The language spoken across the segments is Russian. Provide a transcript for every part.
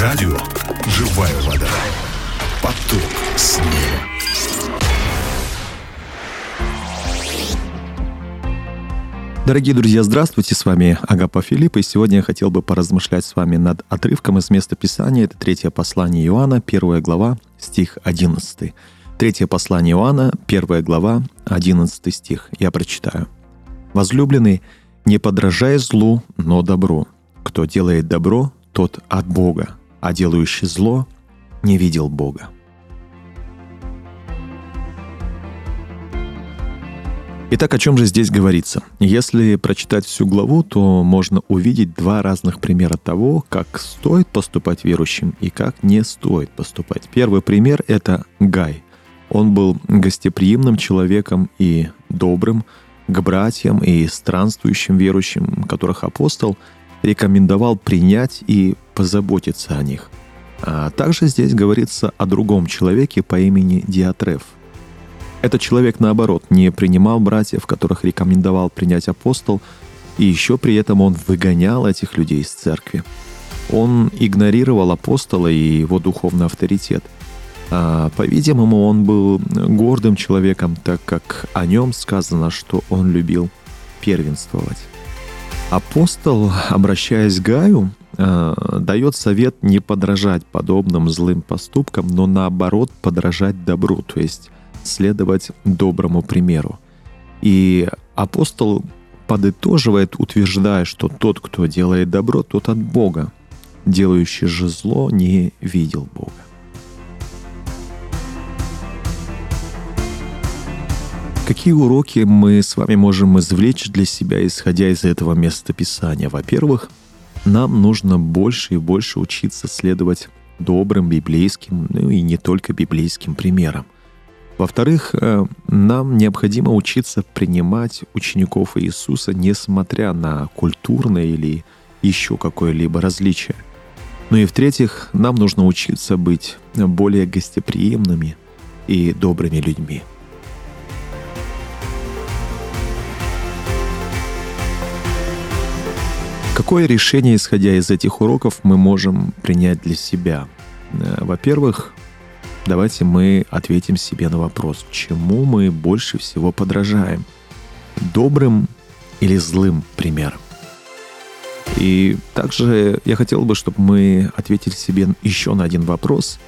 Радио «Живая вода». Поток с неба. Дорогие друзья, здравствуйте, с вами Агапа Филип, и сегодня я хотел бы поразмышлять с вами над отрывком из места Писания. Это третье послание Иоанна, 1 глава, стих 11. Третье послание Иоанна, 1 глава, 11 стих. Я прочитаю. «Возлюбленный, не подражай злу, но добру. Кто делает добро, тот от Бога, а делающий зло не видел Бога». Итак, о чем же здесь говорится? Если прочитать всю главу, то можно увидеть два разных примера того, как стоит поступать верующим и как не стоит поступать. Первый пример — это Гай. Он был гостеприимным человеком и добрым к братьям и странствующим верующим, которых апостол рекомендовал принять и позаботиться о них. А также здесь говорится о другом человеке по имени Диотреф. Этот человек, наоборот, не принимал братьев, которых рекомендовал принять апостол, и еще при этом он выгонял этих людей из церкви. Он игнорировал апостола и его духовный авторитет. По-видимому, он был гордым человеком, так как о нем сказано, что он любил первенствовать. Апостол, обращаясь к Гаю, дает совет не подражать подобным злым поступкам, но наоборот подражать добру, то есть следовать доброму примеру. И апостол подытоживает, утверждая, что тот, кто делает добро, тот от Бога, делающий же зло не видел Бога. Какие уроки мы с вами можем извлечь для себя, исходя из этого места Писания? Во-первых, нам нужно больше и больше учиться следовать добрым библейским, ну и не только библейским примерам. Во-вторых, нам необходимо учиться принимать учеников Иисуса, несмотря на культурное или еще какое-либо различие. Ну и в-третьих, нам нужно учиться быть более гостеприимными и добрыми людьми. Какое решение, исходя из этих уроков, мы можем принять для себя? Во-первых, давайте мы ответим себе на вопрос, чему мы больше всего подражаем? Добрым или злым примером? И также я хотел бы, чтобы мы ответили себе еще на один вопрос.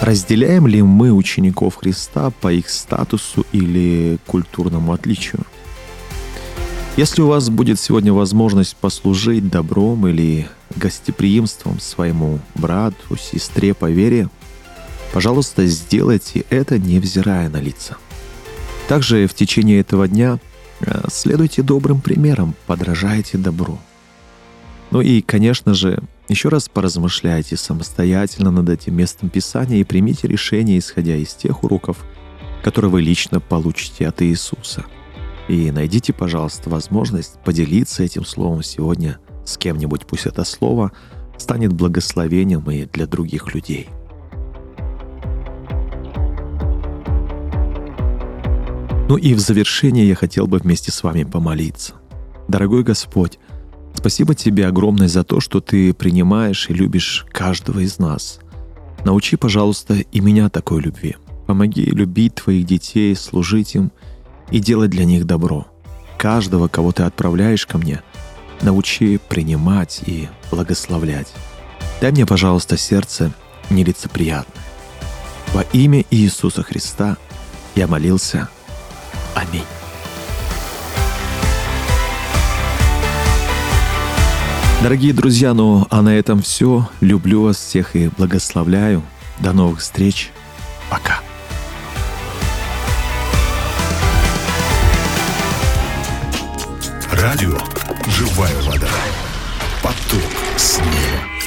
Разделяем ли мы учеников Христа по их статусу или культурному отличию? Если у вас будет сегодня возможность послужить добром или гостеприимством своему брату, сестре по вере, пожалуйста, сделайте это, невзирая на лица. Также в течение этого дня следуйте добрым примерам, подражайте добру. Ну и, конечно же, еще раз поразмышляйте самостоятельно над этим местом Писания и примите решение, исходя из тех уроков, которые вы лично получите от Иисуса. И найдите, пожалуйста, возможность поделиться этим словом сегодня с кем-нибудь. Пусть это слово станет благословением и для других людей. Ну и в завершение я хотел бы вместе с вами помолиться. Дорогой Господь, спасибо Тебе огромное за то, что Ты принимаешь и любишь каждого из нас. Научи, пожалуйста, и меня такой любви. Помоги любить Твоих детей, служить им и делать для них добро. Каждого, кого Ты отправляешь ко мне, научи принимать и благословлять. Дай мне, пожалуйста, сердце нелицеприятное. Во имя Иисуса Христа я молился. Аминь. Дорогие друзья, а на этом все. Люблю вас всех и благословляю. До новых встреч. Пока. Радио «Живая вода». Поток с неба.